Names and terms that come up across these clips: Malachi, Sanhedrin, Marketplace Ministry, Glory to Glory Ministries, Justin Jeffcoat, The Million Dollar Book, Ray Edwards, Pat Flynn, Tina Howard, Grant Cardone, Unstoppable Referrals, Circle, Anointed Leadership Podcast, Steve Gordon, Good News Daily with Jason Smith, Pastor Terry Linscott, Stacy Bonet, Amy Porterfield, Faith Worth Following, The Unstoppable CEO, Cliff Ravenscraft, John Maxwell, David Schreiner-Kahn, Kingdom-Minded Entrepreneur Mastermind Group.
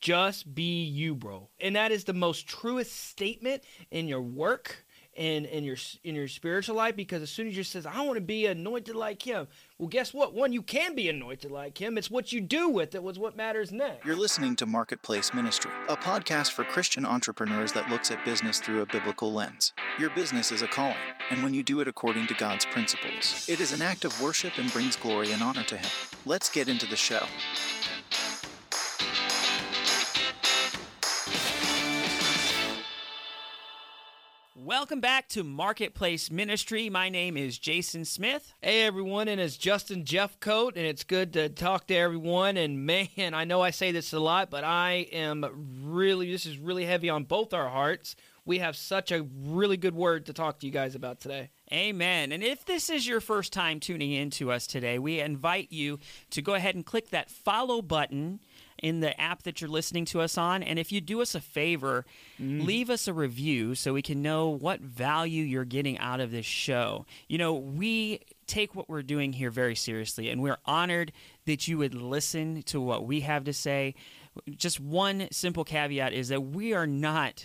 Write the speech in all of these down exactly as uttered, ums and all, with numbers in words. Just be you, bro. And that is the most truest statement in your work and in your in your spiritual life, because as soon as you says, I want to be anointed like him, well, guess what? One, you can be anointed like him. It's what you do with it was what matters next. You're listening to Marketplace Ministry, a podcast for Christian entrepreneurs that looks at business through a biblical lens. Your business is a calling, and when you do it according to God's principles, it is an act of worship and brings glory and honor to him. Let's get into the show. Welcome back to Marketplace Ministry. My name is Jason Smith. Hey everyone, and it's Justin Jeffcoat, and it's good to talk to everyone. And man, I know I say this a lot, but I am really, this is really heavy on both our hearts. We have such a really good word to talk to you guys about today. Amen. And if this is your first time tuning in to us today, we invite you to go ahead and click that follow button in the app that you're listening to us on. And if you do us a favor, mm. leave us a review so we can know what value you're getting out of this show. You know, we take what we're doing here very seriously, and we're honored that you would listen to what we have to say. Just one simple caveat is that we are not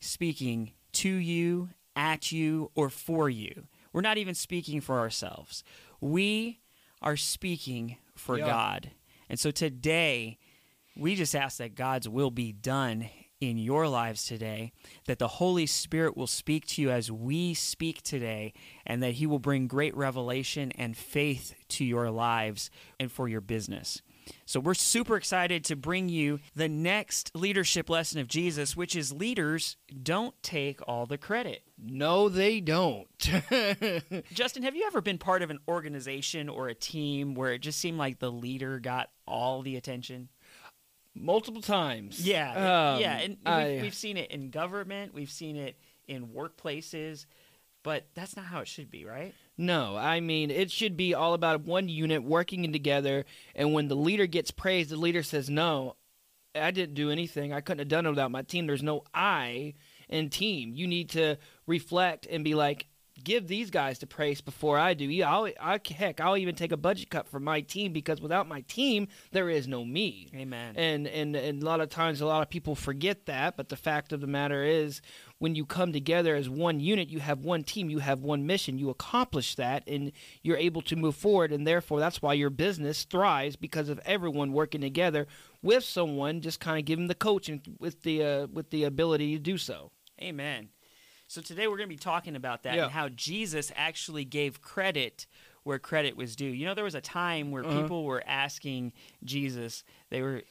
speaking to you, at you, or for you. We're not even speaking for ourselves. We are speaking for yeah. God. And so today, we just ask that God's will be done in your lives today, that the Holy Spirit will speak to you as we speak today, and that he will bring great revelation and faith to your lives and for your business. So we're super excited to bring you the next leadership lesson of Jesus, which is leaders don't take all the credit. No, they don't. Justin, have you ever been part of an organization or a team where it just seemed like the leader got all the attention? Multiple times. Yeah. Um, yeah. And we've, I, we've seen it in government. We've seen it in workplaces. But that's not how it should be, right? No. I mean, it should be all about one unit working together. And when the leader gets praised, the leader says, no, I didn't do anything. I couldn't have done it without my team. There's no I in team. You need to reflect and be like, give these guys the praise before I do. Yeah, I'll, I, heck, I'll even take a budget cut for my team, because without my team, there is no me. Amen. And, and and a lot of times, a lot of people forget that, but the fact of the matter is, when you come together as one unit, you have one team, you have one mission, you accomplish that, and you're able to move forward, and therefore, that's why your business thrives, because of everyone working together with someone, just kind of giving the coaching with the, uh, with the ability to do so. Amen. So today we're going to be talking about that yeah. and how Jesus actually gave credit where credit was due. You know, there was a time where uh-huh. people were asking Jesus, they were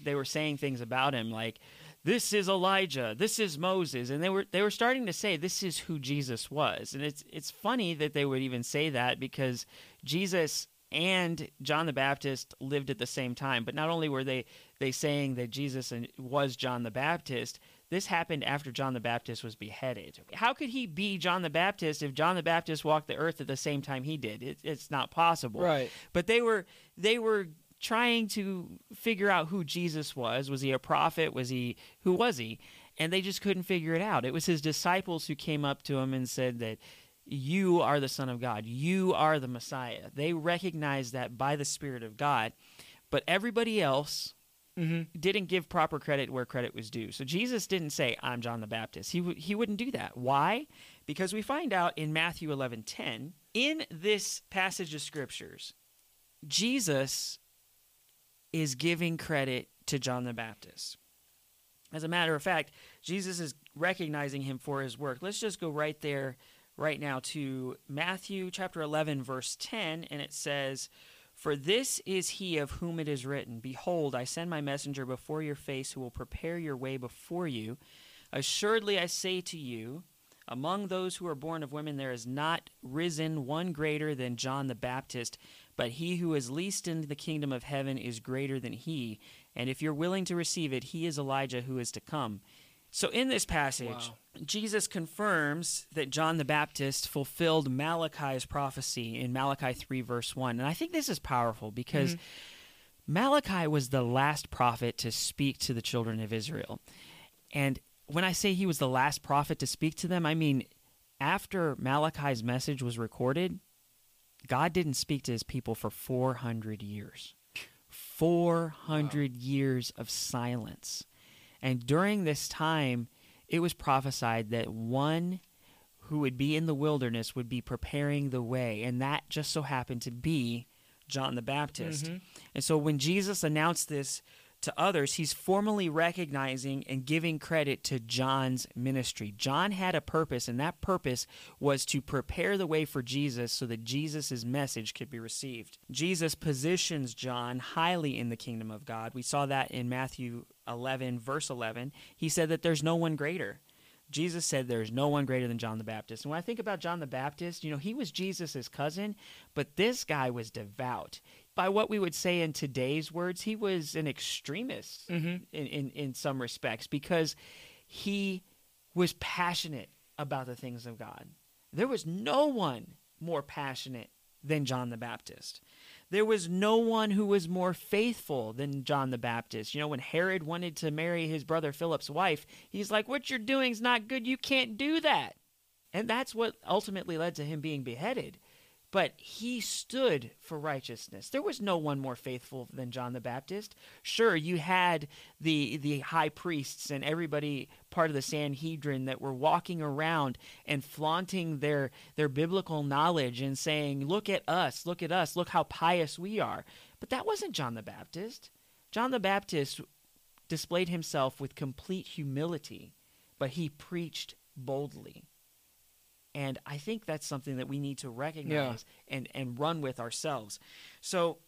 they were saying things about him like, this is Elijah, this is Moses, and they were they were starting to say this is who Jesus was. And it's it's funny that they would even say that, because Jesus and John the Baptist lived at the same time. But not only were they they saying that Jesus was John the Baptist, this happened after John the Baptist was beheaded. How could he be John the Baptist if John the Baptist walked the earth at the same time he did? It, it's not possible. Right. But they were they were trying to figure out who Jesus was. Was he a prophet? Was he who was he? And they just couldn't figure it out. It was his disciples who came up to him and said that you are the Son of God. You are the Messiah. They recognized that by the Spirit of God, but everybody else Mm-hmm. didn't give proper credit where credit was due. So Jesus didn't say, I'm John the Baptist. He, w- he wouldn't do that. Why? Because we find out in Matthew eleven ten, in this passage of scriptures, Jesus is giving credit to John the Baptist. As a matter of fact, Jesus is recognizing him for his work. Let's just go right there right now to Matthew chapter eleven, verse ten, and it says, for this is he of whom it is written, behold, I send my messenger before your face who will prepare your way before you. Assuredly, I say to you, among those who are born of women, there is not risen one greater than John the Baptist, but he who is least in the kingdom of heaven is greater than he. And if you're willing to receive it, he is Elijah who is to come. So in this passage, wow. Jesus confirms that John the Baptist fulfilled Malachi's prophecy in Malachi three, verse one. And I think this is powerful because mm-hmm. Malachi was the last prophet to speak to the children of Israel. And when I say he was the last prophet to speak to them, I mean after Malachi's message was recorded, God didn't speak to his people for four hundred years. four hundred wow. years of silence. And during this time, it was prophesied that one who would be in the wilderness would be preparing the way. And that just so happened to be John the Baptist. Mm-hmm. And so when Jesus announced this to others, he's formally recognizing and giving credit to John's ministry. John had a purpose, and that purpose was to prepare the way for Jesus so that Jesus' message could be received. Jesus positions John highly in the kingdom of God. We saw that in Matthew eleven, verse eleven. He said that there's no one greater. Jesus said there's no one greater than John the Baptist. And when I think about John the Baptist, you know, he was Jesus' cousin, but this guy was devout. By what we would say in today's words, he was an extremist mm-hmm. in, in, in some respects, because he was passionate about the things of God. There was no one more passionate than John the Baptist. There was no one who was more faithful than John the Baptist. You know, when Herod wanted to marry his brother Philip's wife, he's like, what you're doing is not good. You can't do that. And that's what ultimately led to him being beheaded. But he stood for righteousness. There was no one more faithful than John the Baptist. Sure, you had the the high priests and everybody part of the Sanhedrin that were walking around and flaunting their, their biblical knowledge and saying, look at us, look at us, look how pious we are. But that wasn't John the Baptist. John the Baptist displayed himself with complete humility, but he preached boldly. And I think that's something that we need to recognize yeah. and, and run with ourselves. So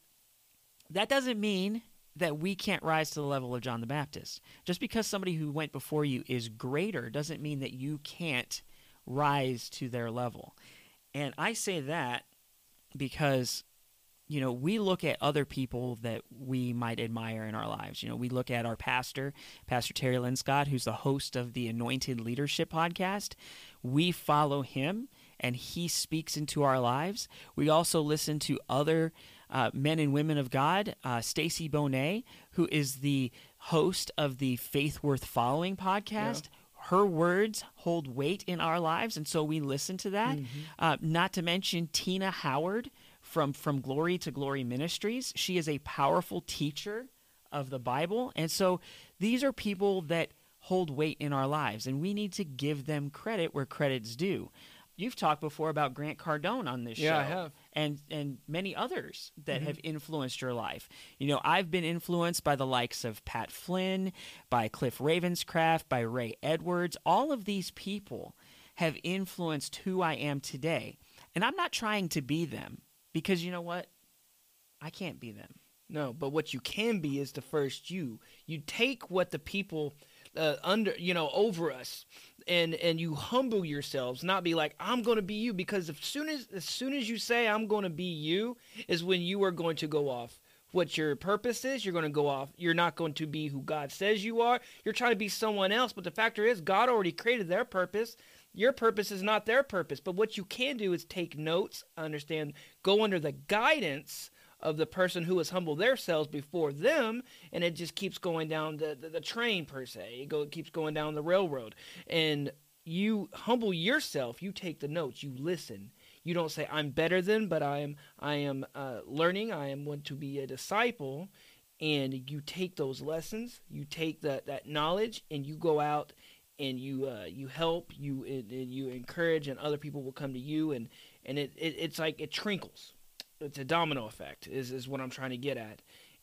that doesn't mean that we can't rise to the level of John the Baptist. Just because somebody who went before you is greater doesn't mean that you can't rise to their level. And I say that because, you know, we look at other people that we might admire in our lives. You know, we look at our pastor, Pastor Terry Linscott, who's the host of the Anointed Leadership Podcast. We follow him, and he speaks into our lives. We also listen to other uh, men and women of God, uh, Stacy Bonet, who is the host of the Faith Worth Following podcast. Yeah. Her words hold weight in our lives, and so we listen to that. Mm-hmm. Uh, not to mention Tina Howard, From from Glory to Glory Ministries. She is a powerful teacher of the Bible. And so these are people that hold weight in our lives, and we need to give them credit where credit's due. You've talked before about Grant Cardone on this yeah, show. I have. And, and many others that mm-hmm. have influenced your life. You know, I've been influenced by the likes of Pat Flynn, by Cliff Ravenscraft, by Ray Edwards. All of these people have influenced who I am today. And I'm not trying to be them. Because you know what? I can't be them. No, but what you can be is the first you. You take what the people uh, under, you know, over us, and and you humble yourselves. Not be like, I'm going to be you. Because as soon as as soon as you say I'm going to be you, is when you are going to go off what your purpose is. You're going to go off. You're not going to be who God says you are. You're trying to be someone else. But the factor is, God already created their purpose. Your purpose is not their purpose, but what you can do is take notes, understand, go under the guidance of the person who has humbled themselves before them, and it just keeps going down the, the, the train, per se. It, go, it keeps going down the railroad. And you humble yourself. You take the notes. You listen. You don't say, I'm better than, but I am, I am uh, learning. I am going to be a disciple. And you take those lessons. You take the, that knowledge, and you go out and you uh, you help, you and, and you encourage, and other people will come to you, and, and it, it it's like it trickles. It's a domino effect is, is what I'm trying to get at.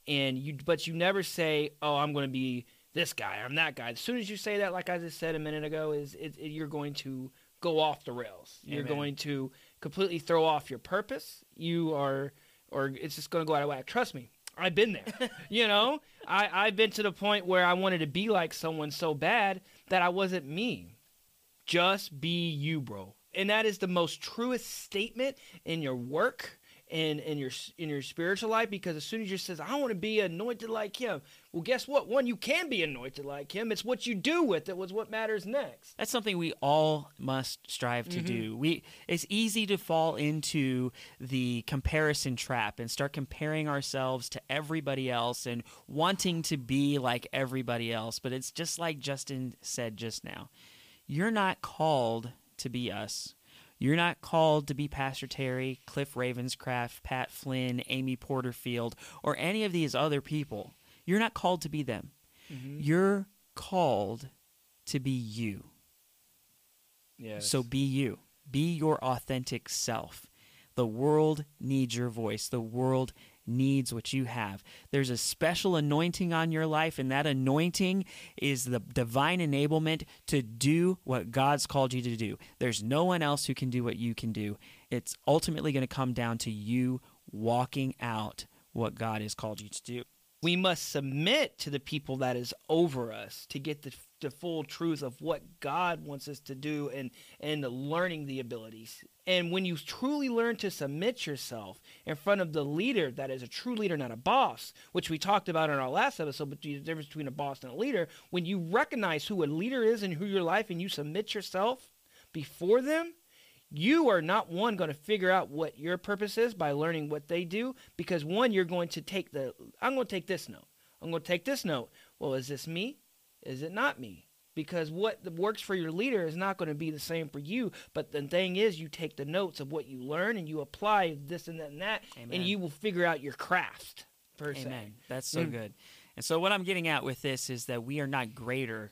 And you But you never say, oh, I'm going to be this guy, I'm that guy. As soon as you say that, like I just said a minute ago, is it, it, you're going to go off the rails. Amen. You're going to completely throw off your purpose. You are, or it's just going to go out of whack. Trust me. I've been there, you know, I, I've been to the point where I wanted to be like someone so bad that I wasn't me. Just be you, bro. And that is the most truest statement in your work and in your in your spiritual life, because as soon as you says, I want to be anointed like him. Well, guess what? One, you can be anointed like him. It's what you do with it was what matters next. That's something we all must strive to mm-hmm. do. We It's easy to fall into the comparison trap and start comparing ourselves to everybody else and wanting to be like everybody else. But it's just like Justin said just now. You're not called to be us. You're not called to be Pastor Terry, Cliff Ravenscraft, Pat Flynn, Amy Porterfield, or any of these other people. You're not called to be them. Mm-hmm. You're called to be you. Yes. So be you. Be your authentic self. The world needs your voice. The world needs what you have. There's a special anointing on your life, and that anointing is the divine enablement to do what God's called you to do. There's no one else who can do what you can do. It's ultimately going to come down to you walking out what God has called you to do. We must submit to the people that is over us to get the, the full truth of what God wants us to do, and, and learning the abilities. And when you truly learn to submit yourself in front of the leader that is a true leader, not a boss, which we talked about in our last episode, but the difference between a boss and a leader, when you recognize who a leader is and who your life, and you submit yourself before them, you are not, one, going to figure out what your purpose is by learning what they do, because, one, you're going to take the, I'm going to take this note. I'm going to take this note. Well, is this me? Is it not me? Because what works for your leader is not going to be the same for you. But the thing is, you take the notes of what you learn and you apply this and that and that, Amen. And you will figure out your craft, per Amen. Se. That's so mm. good. And so what I'm getting at with this is that we are not greater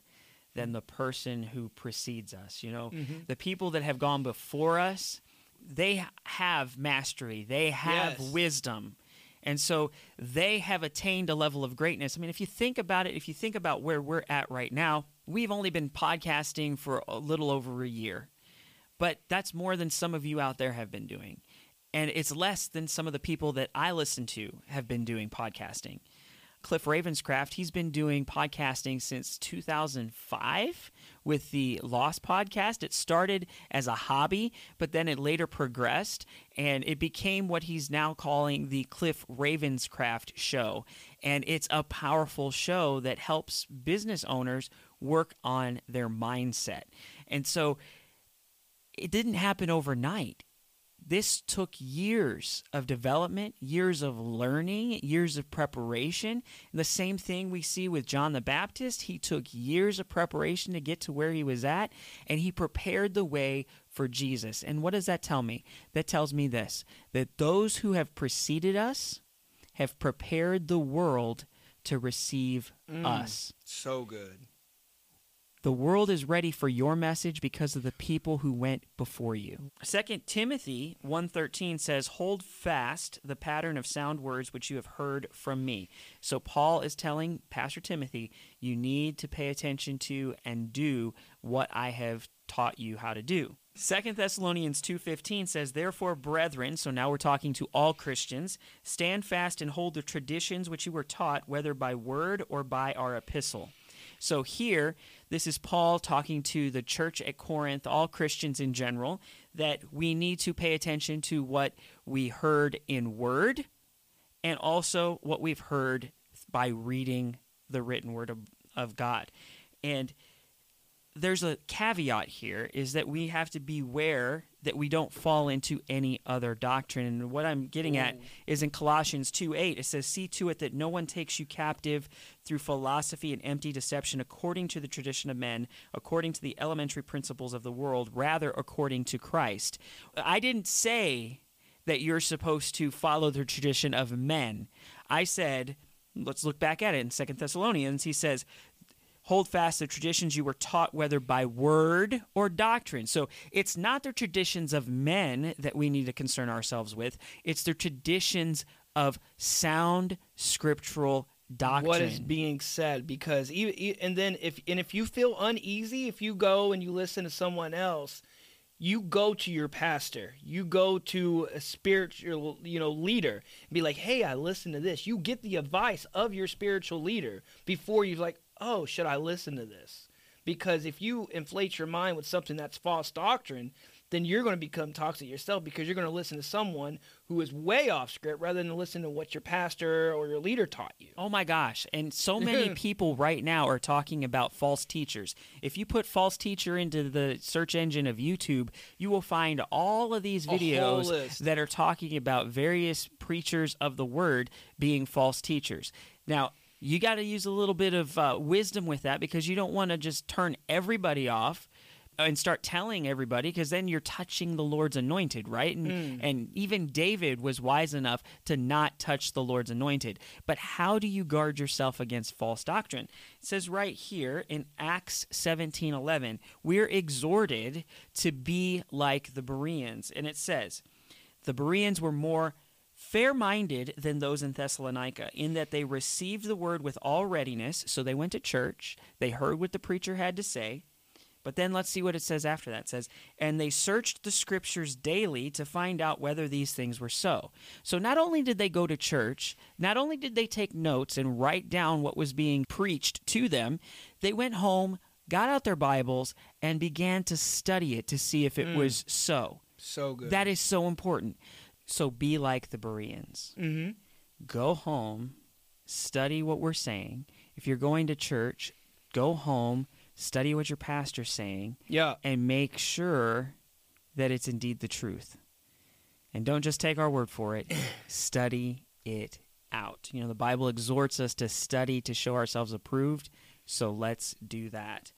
than the person who precedes us. You know, mm-hmm. the people that have gone before us, they have mastery. They have yes. wisdom. And so they have attained a level of greatness. I mean, if you think about it, if you think about where we're at right now, we've only been podcasting for a little over a year, but that's more than some of you out there have been doing. And it's less than some of the people that I listen to have been doing podcasting. Cliff Ravenscraft, he's been doing podcasting since two thousand five with the Lost Podcast. It started as a hobby, but then it later progressed, and it became what he's now calling the Cliff Ravenscraft Show. And it's a powerful show that helps business owners work on their mindset. And so it didn't happen overnight. This took years of development, years of learning, years of preparation. And the same thing we see with John the Baptist. He took years of preparation to get to where he was at, and he prepared the way for Jesus. And what does that tell me? That tells me this, that those who have preceded us have prepared the world to receive mm, us. So good. The world is ready for your message because of the people who went before you. Second Timothy one thirteen says, "Hold fast the pattern of sound words which you have heard from me." So Paul is telling Pastor Timothy, you need to pay attention to and do what I have taught you how to do. Second Thessalonians two fifteen says, "Therefore, brethren," so now we're talking to all Christians, "stand fast and hold the traditions which you were taught, whether by word or by our epistle." So here, this is Paul talking to the church at Corinth, all Christians in general, that we need to pay attention to what we heard in word and also what we've heard by reading the written word of, of God. And there's a caveat here, is that we have to beware that we don't fall into any other doctrine. And what I'm getting Ooh. At is in Colossians two eight. It says, "See to it that no one takes you captive through philosophy and empty deception, according to the tradition of men, according to the elementary principles of the world, rather according to Christ." I didn't say that you're supposed to follow the tradition of men. I said, let's look back at it in Second Thessalonians. He says, "Hold fast the traditions you were taught, whether by word or doctrine." So it's not the traditions of men that we need to concern ourselves with. It's the traditions of sound scriptural doctrine. What is being said? Because and then if and if you feel uneasy, if you go and you listen to someone else, you go to your pastor, you go to a spiritual, you know, leader and be like, "Hey, I listened to this." You get the advice of your spiritual leader before you're like, "Oh, should I listen to this?" Because if you inflate your mind with something that's false doctrine, then you're going to become toxic yourself, because you're going to listen to someone who is way off script rather than listen to what your pastor or your leader taught you. Oh my gosh. And so many people right now are talking about false teachers. If you put false teacher into the search engine of YouTube, you will find all of these videos that are talking about various preachers of the word being false teachers. Now, you got to use a little bit of uh, wisdom with that, because you don't want to just turn everybody off. and start telling everybody, because then you're touching the Lord's anointed, right? And mm. and even David was wise enough to not touch the Lord's anointed. But how do you guard yourself against false doctrine? It says right here in Acts seventeen eleven, we're exhorted to be like the Bereans. And it says, the Bereans were more fair-minded than those in Thessalonica, in that they received the word with all readiness. So they went to church, they heard what the preacher had to say. But then let's see what it says after that. It says, and they searched the scriptures daily to find out whether these things were so. So not only did they go to church, not only did they take notes and write down what was being preached to them, they went home, got out their Bibles, and began to study it to see if it mm. was so. So good. That is so important. So be like the Bereans. Mm-hmm. Go home, study what we're saying. If you're going to church, go home, study what your pastor's saying, yeah, and make sure that it's indeed the truth. And don't just take our word for it. Study it out. You know, the Bible exhorts us to study to show ourselves approved, so let's do that.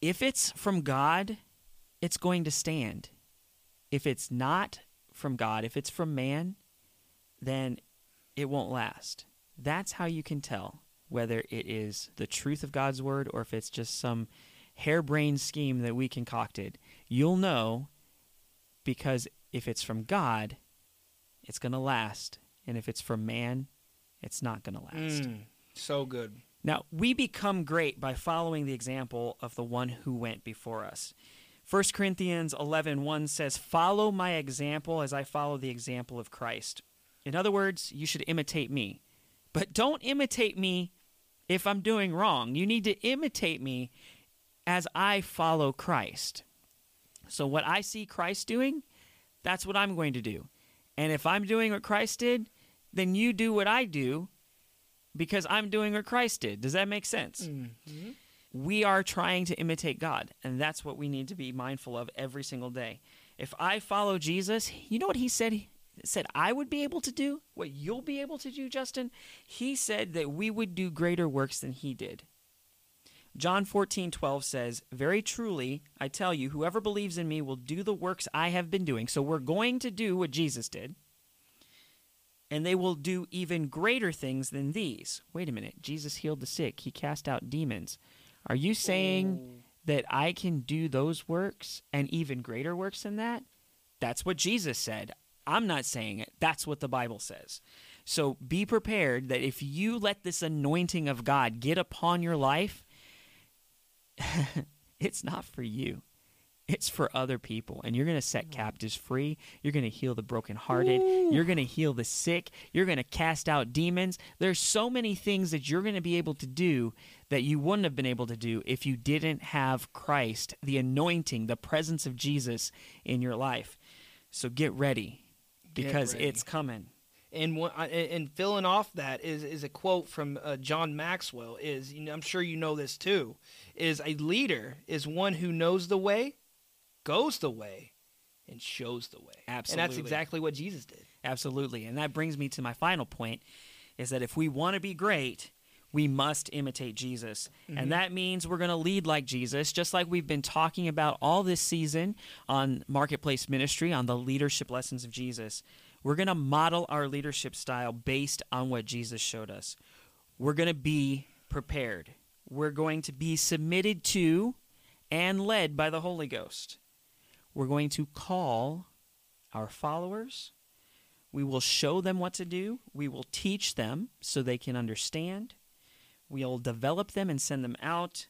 If it's from God, it's going to stand. If it's not from God, if it's from man, then it won't last. That's how you can tell whether it is the truth of God's word or if it's just some harebrained scheme that we concocted. You'll know, because if it's from God, it's going to last. And if it's from man, it's not going to last. Mm, so good. Now, we become great by following the example of the one who went before us. First Corinthians eleven one says, follow my example as I follow the example of Christ. In other words, you should imitate me. But don't imitate me if I'm doing wrong. You need to imitate me as I follow Christ. So what I see Christ doing, that's what I'm going to do. And if I'm doing what Christ did, then you do what I do because I'm doing what Christ did. Does that make sense? Mm-hmm. We are trying to imitate God, and that's what we need to be mindful of every single day. If I follow Jesus, you know what he said? said I would be able to do, what you'll be able to do, Justin? He said that we would do greater works than he did. John fourteen twelve says, very truly, I tell you, whoever believes in me will do the works I have been doing. So we're going to do what Jesus did, and they will do even greater things than these. Wait a minute. Jesus healed the sick. He cast out demons. Are you saying Ooh. that I can do those works and even greater works than that? That's what Jesus said. I'm not saying it. That's what the Bible says. So be prepared that if you let this anointing of God get upon your life, it's not for you. It's for other people. And you're going to set captives free. You're going to heal the brokenhearted. Ooh. You're going to heal the sick. You're going to cast out demons. There's so many things that you're going to be able to do that you wouldn't have been able to do if you didn't have Christ, the anointing, the presence of Jesus in your life. So get ready. Because it's coming. And one, and filling off that is, is a quote from uh, John Maxwell. Is you know, I'm sure you know this too, is a leader is one who knows the way, goes the way, and shows the way. Absolutely. And that's exactly what Jesus did. Absolutely. And that brings me to my final point, is that if we want to be great, we must imitate Jesus. Mm-hmm. And that means we're going to lead like Jesus, just like we've been talking about all this season on Marketplace Ministry, on the leadership lessons of Jesus. We're going to model our leadership style based on what Jesus showed us. We're going to be prepared. We're going to be submitted to and led by the Holy Ghost. We're going to call our followers. We will show them what to do. We will teach them so they can understand. We'll develop them and send them out.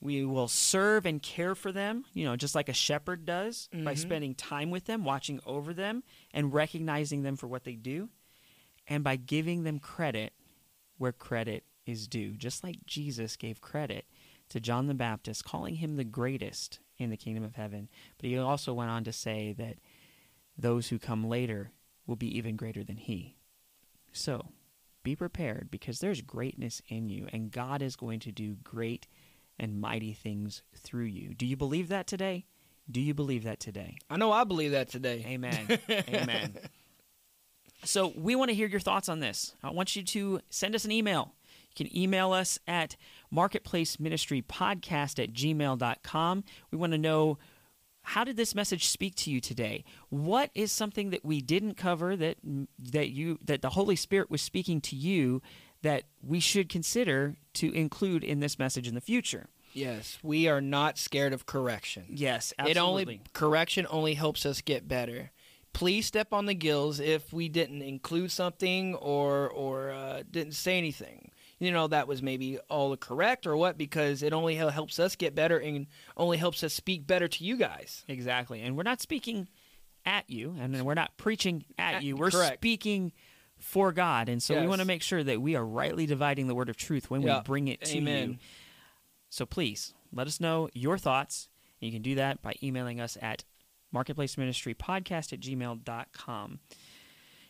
We will serve and care for them, you know, just like a shepherd does, mm-hmm. by spending time with them, watching over them, and recognizing them for what they do, and by giving them credit where credit is due, just like Jesus gave credit to John the Baptist, calling him the greatest in the kingdom of heaven. But he also went on to say that those who come later will be even greater than he. So be prepared, because there's greatness in you, and God is going to do great and mighty things through you. Do you believe that today? Do you believe that today? I know I believe that today. Amen. Amen. So we want to hear your thoughts on this. I want you to send us an email. You can email us at marketplace ministry podcast at gmail dot com. We want to know, how did this message speak to you today? What is something that we didn't cover that that you that the Holy Spirit was speaking to you that we should consider to include in this message in the future? Yes, we are not scared of correction. Yes, absolutely. It only, correction only helps us get better. Please step on the gills if we didn't include something or or uh, didn't say anything. You know, that was maybe all correct or what, because it only helps us get better and only helps us speak better to you guys. Exactly. And we're not speaking at you, and we're not preaching at, at you. We're correct. speaking for God. And so yes. we want to make sure that we are rightly dividing the word of truth when yeah. we bring it to Amen. you. So please let us know your thoughts. You can do that by emailing us at marketplace ministry podcast at gmail dot com.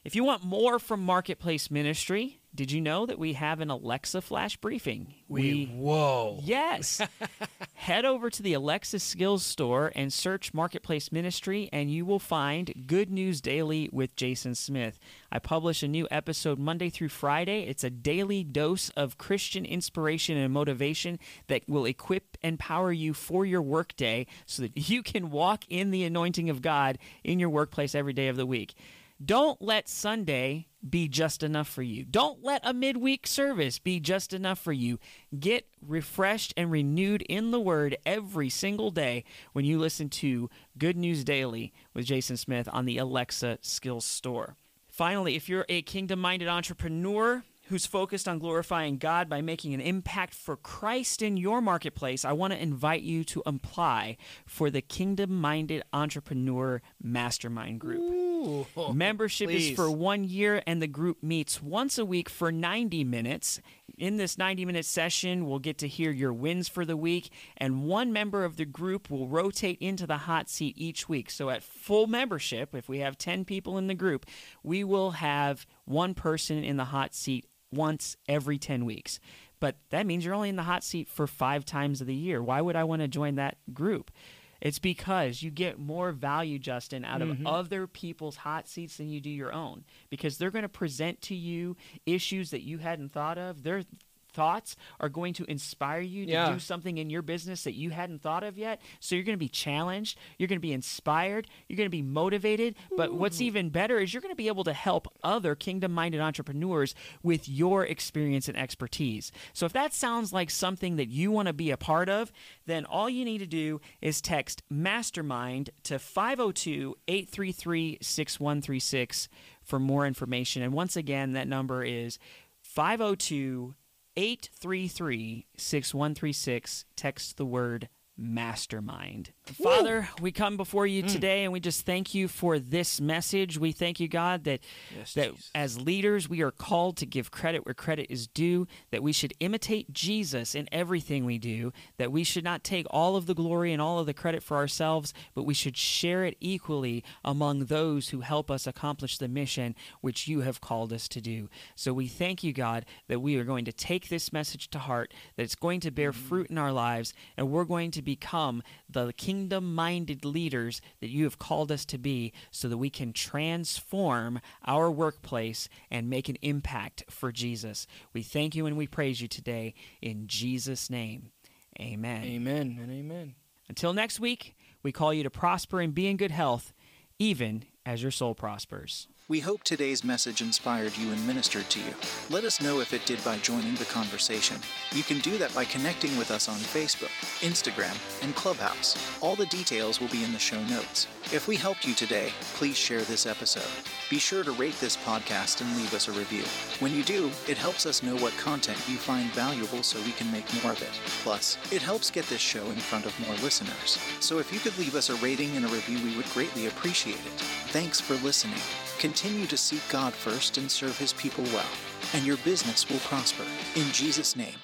If you want more from Marketplace Ministry, did you know that we have an Alexa flash briefing? We, we whoa. Yes. Head over to the Alexa Skills Store and search Marketplace Ministry, and you will find Good News Daily with Jason Smith. I publish a new episode Monday through Friday. It's a daily dose of Christian inspiration and motivation that will equip and empower you for your workday so that you can walk in the anointing of God in your workplace every day of the week. Don't let Sunday be just enough for you. Don't let a midweek service be just enough for you. Get refreshed and renewed in the Word every single day when you listen to Good News Daily with Jason Smith on the Alexa Skills Store. Finally, if you're a kingdom-minded entrepreneur who's focused on glorifying God by making an impact for Christ in your marketplace, I want to invite you to apply for the Kingdom-Minded Entrepreneur Mastermind Group. Ooh, Membership please. is for one year, and the group meets once a week for ninety minutes. In this ninety-minute session, we'll get to hear your wins for the week, and one member of the group will rotate into the hot seat each week. So at full membership, if we have ten people in the group, we will have one person in the hot seat once every ten weeks. But that means you're only in the hot seat for five times of the year. Why would I want to join that group? It's because you get more value, Justin, out of mm-hmm. other people's hot seats than you do your own, because they're going to present to you issues that you hadn't thought of. Their thoughts are going to inspire you to yeah. do something in your business that you hadn't thought of yet. So you're going to be challenged. You're going to be inspired. You're going to be motivated. But Ooh. what's even better is you're going to be able to help other kingdom-minded entrepreneurs with your experience and expertise. So if that sounds like something that you want to be a part of, then all you need to do is text MASTERMIND to five oh two, eight three three, six one three six for more information. And once again, that number is five oh two, eight three three, six one three six. Text the word mastermind. Woo! Father, we come before you mm. today, and we just thank you for this message. We thank you, God, that, yes, that as leaders, we are called to give credit where credit is due, that we should imitate Jesus in everything we do, that we should not take all of the glory and all of the credit for ourselves, but we should share it equally among those who help us accomplish the mission which you have called us to do. So we thank you, God, that we are going to take this message to heart, that it's going to bear mm. fruit in our lives, and we're going to become the kingdom-minded leaders that you have called us to be, so that we can transform our workplace and make an impact for Jesus. We thank you and we praise you today in Jesus' name. Amen. Amen and amen. Until next week, we call you to prosper and be in good health, even as your soul prospers. We hope today's message inspired you and ministered to you. Let us know if it did by joining the conversation. You can do that by connecting with us on Facebook, Instagram, and Clubhouse. All the details will be in the show notes. If we helped you today, please share this episode. Be sure to rate this podcast and leave us a review. When you do, it helps us know what content you find valuable so we can make more of it. Plus, it helps get this show in front of more listeners. So if you could leave us a rating and a review, we would greatly appreciate it. Thanks for listening. Continue to seek God first and serve His people well, and your business will prosper. In Jesus' name.